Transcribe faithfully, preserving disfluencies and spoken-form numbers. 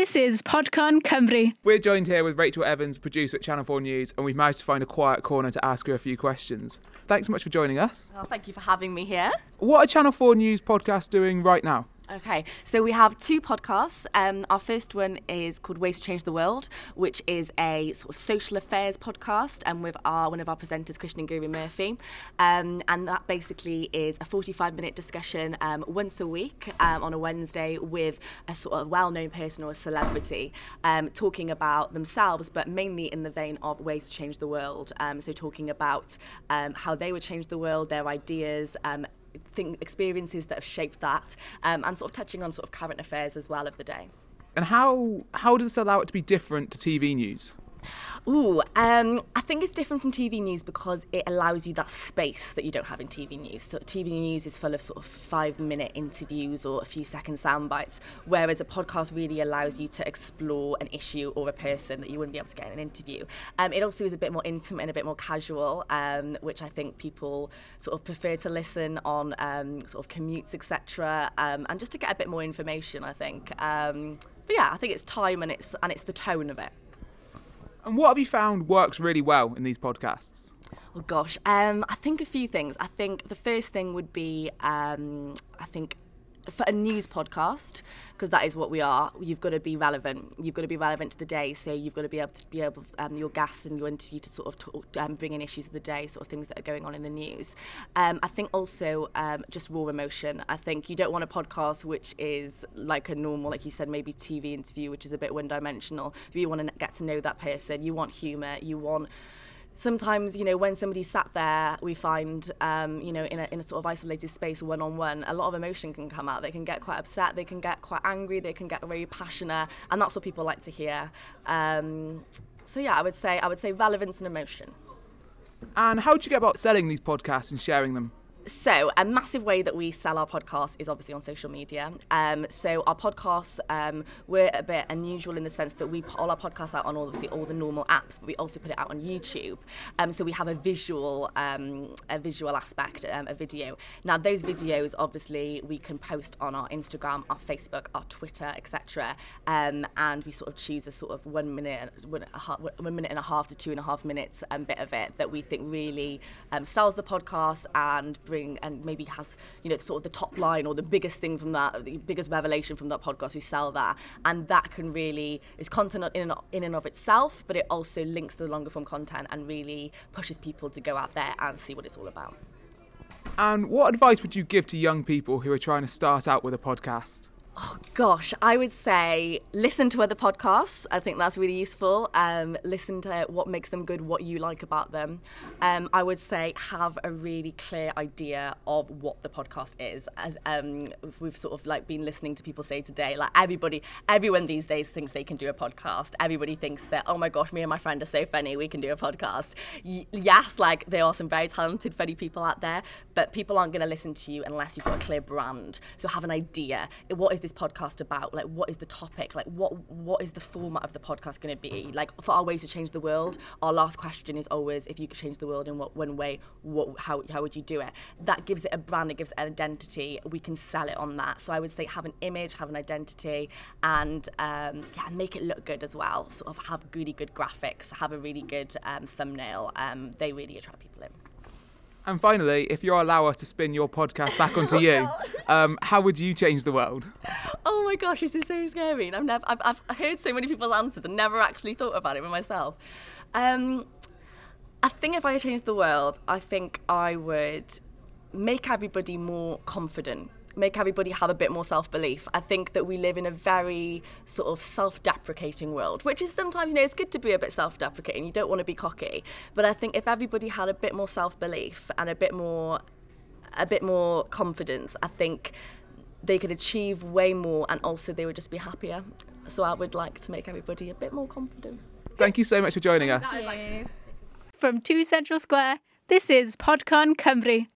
This is PodCon Cymru. We're joined here with Rachel Evans, producer at Channel four News, and we've managed to find a quiet corner to ask her a few questions. Thanks so much for joining us. Well, thank you for having me here. What are Channel four News podcasts doing right now? Okay, so we have two podcasts. Um, our first one is called Ways to Change the World, which is a sort of social affairs podcast, and um, with our one of our presenters, Krishnan Guru-Murthy, um, and that basically is a forty-five minute discussion um, once a week um, on a Wednesday with a sort of well-known person or a celebrity, um, talking about themselves, but mainly in the vein of ways to change the world. Um, so talking about um, how they would change the world, their ideas, um, Thing, experiences that have shaped that, um, and sort of touching on sort of current affairs as well of the day. And how how does this allow it to be different to T V news? Ooh, um, I think it's different from T V news because it allows you that space that you don't have in T V news. So T V news is full of sort of five minute interviews or a few second sound bites, whereas a podcast really allows you to explore an issue or a person that you wouldn't be able to get in an interview. Um, it also is a bit more intimate and a bit more casual, um, which I think people sort of prefer to listen on um, sort of commutes, et cetera, um, and just to get a bit more information, I think. Um, but yeah, I think it's time and it's and it's the tone of it. And what have you found works really well in these podcasts? Oh gosh, um, I think a few things. I think the first thing would be, um, I think, for a news podcast, because that is what we are, you've got to be relevant. You've got to be relevant to the day, so you've got to be able to be able um, your guests and your interview to sort of talk, um, bring in issues of the day, sort of things that are going on in the news. Um, I think also um, just raw emotion. I think you don't want a podcast which is like a normal, like you said, maybe T V interview, which is a bit one-dimensional. You want to get to know that person. You want humour. You want. Sometimes, you know, when somebody's sat there, we find, um, you know, in a, in a sort of isolated space, one-on-one, a lot of emotion can come out. They can get quite upset, they can get quite angry, they can get very passionate, and that's what people like to hear. Um, so yeah, I would say I would say relevance and emotion. And how do you get about selling these podcasts and sharing them? So a massive way that we sell our podcasts is obviously on social media. Um, so our podcasts um, were a bit unusual in the sense that we put all our podcasts out on obviously all the normal apps, but we also put it out on YouTube. Um, so we have a visual, um, a visual aspect, um, a video. Now those videos obviously we can post on our Instagram, our Facebook, our Twitter, et cetera. Um, and we sort of choose a sort of one minute, one, one minute and a half to two and a half minutes um, bit of it that we think really um, sells the podcast and brings and maybe has, you know, sort of the top line or the biggest thing from that, the biggest revelation from that podcast. We sell that, and that can really is content in and in and of itself, but it also links to the longer form content and really pushes people to go out there and see what it's all about. And what advice would you give to young people who are trying to start out with a podcast? Oh gosh, I would say listen to other podcasts. I think that's really useful. Um, listen to what makes them good, what you like about them. Um, I would say have a really clear idea of what the podcast is. As um, we've sort of like been listening to people say today, like everybody, everyone these days thinks they can do a podcast. Everybody thinks that, oh my gosh, me and my friend are so funny, we can do a podcast. Y- yes, like there are some very talented, funny people out there, but people aren't going to listen to you unless you've got a clear brand. So have an idea. What is this podcast about? Like, what is the topic? Like, what what is the format of the podcast going to be? Like, for our Ways to Change the World, our last question is always, if you could change the world in what one way, what how how would you do it? That gives it a brand, it gives it an identity. We can sell it on that. So I would say have an image, have an identity, and um, yeah, make it look good as well. Sort of have really good graphics, have a really good um, thumbnail. Um, they really attract people in. And finally, if you allow us to spin your podcast back onto you, um, how would you change the world? Oh my gosh, this is so scary. I've never, I've, I've heard so many people's answers and never actually thought about it for myself. Um, I think if I changed the world, I think I would make everybody more confident. Make everybody have a bit more self-belief. I think that we live in a very sort of self-deprecating world, which is sometimes, you know, it's good to be a bit self-deprecating. You don't want to be cocky. But I think if everybody had a bit more self-belief and a bit more, a bit more confidence, I think they could achieve way more, and also they would just be happier. So I would like to make everybody a bit more confident. Thank you so much for joining us. From Two Central Square, this is PodCon Cymru.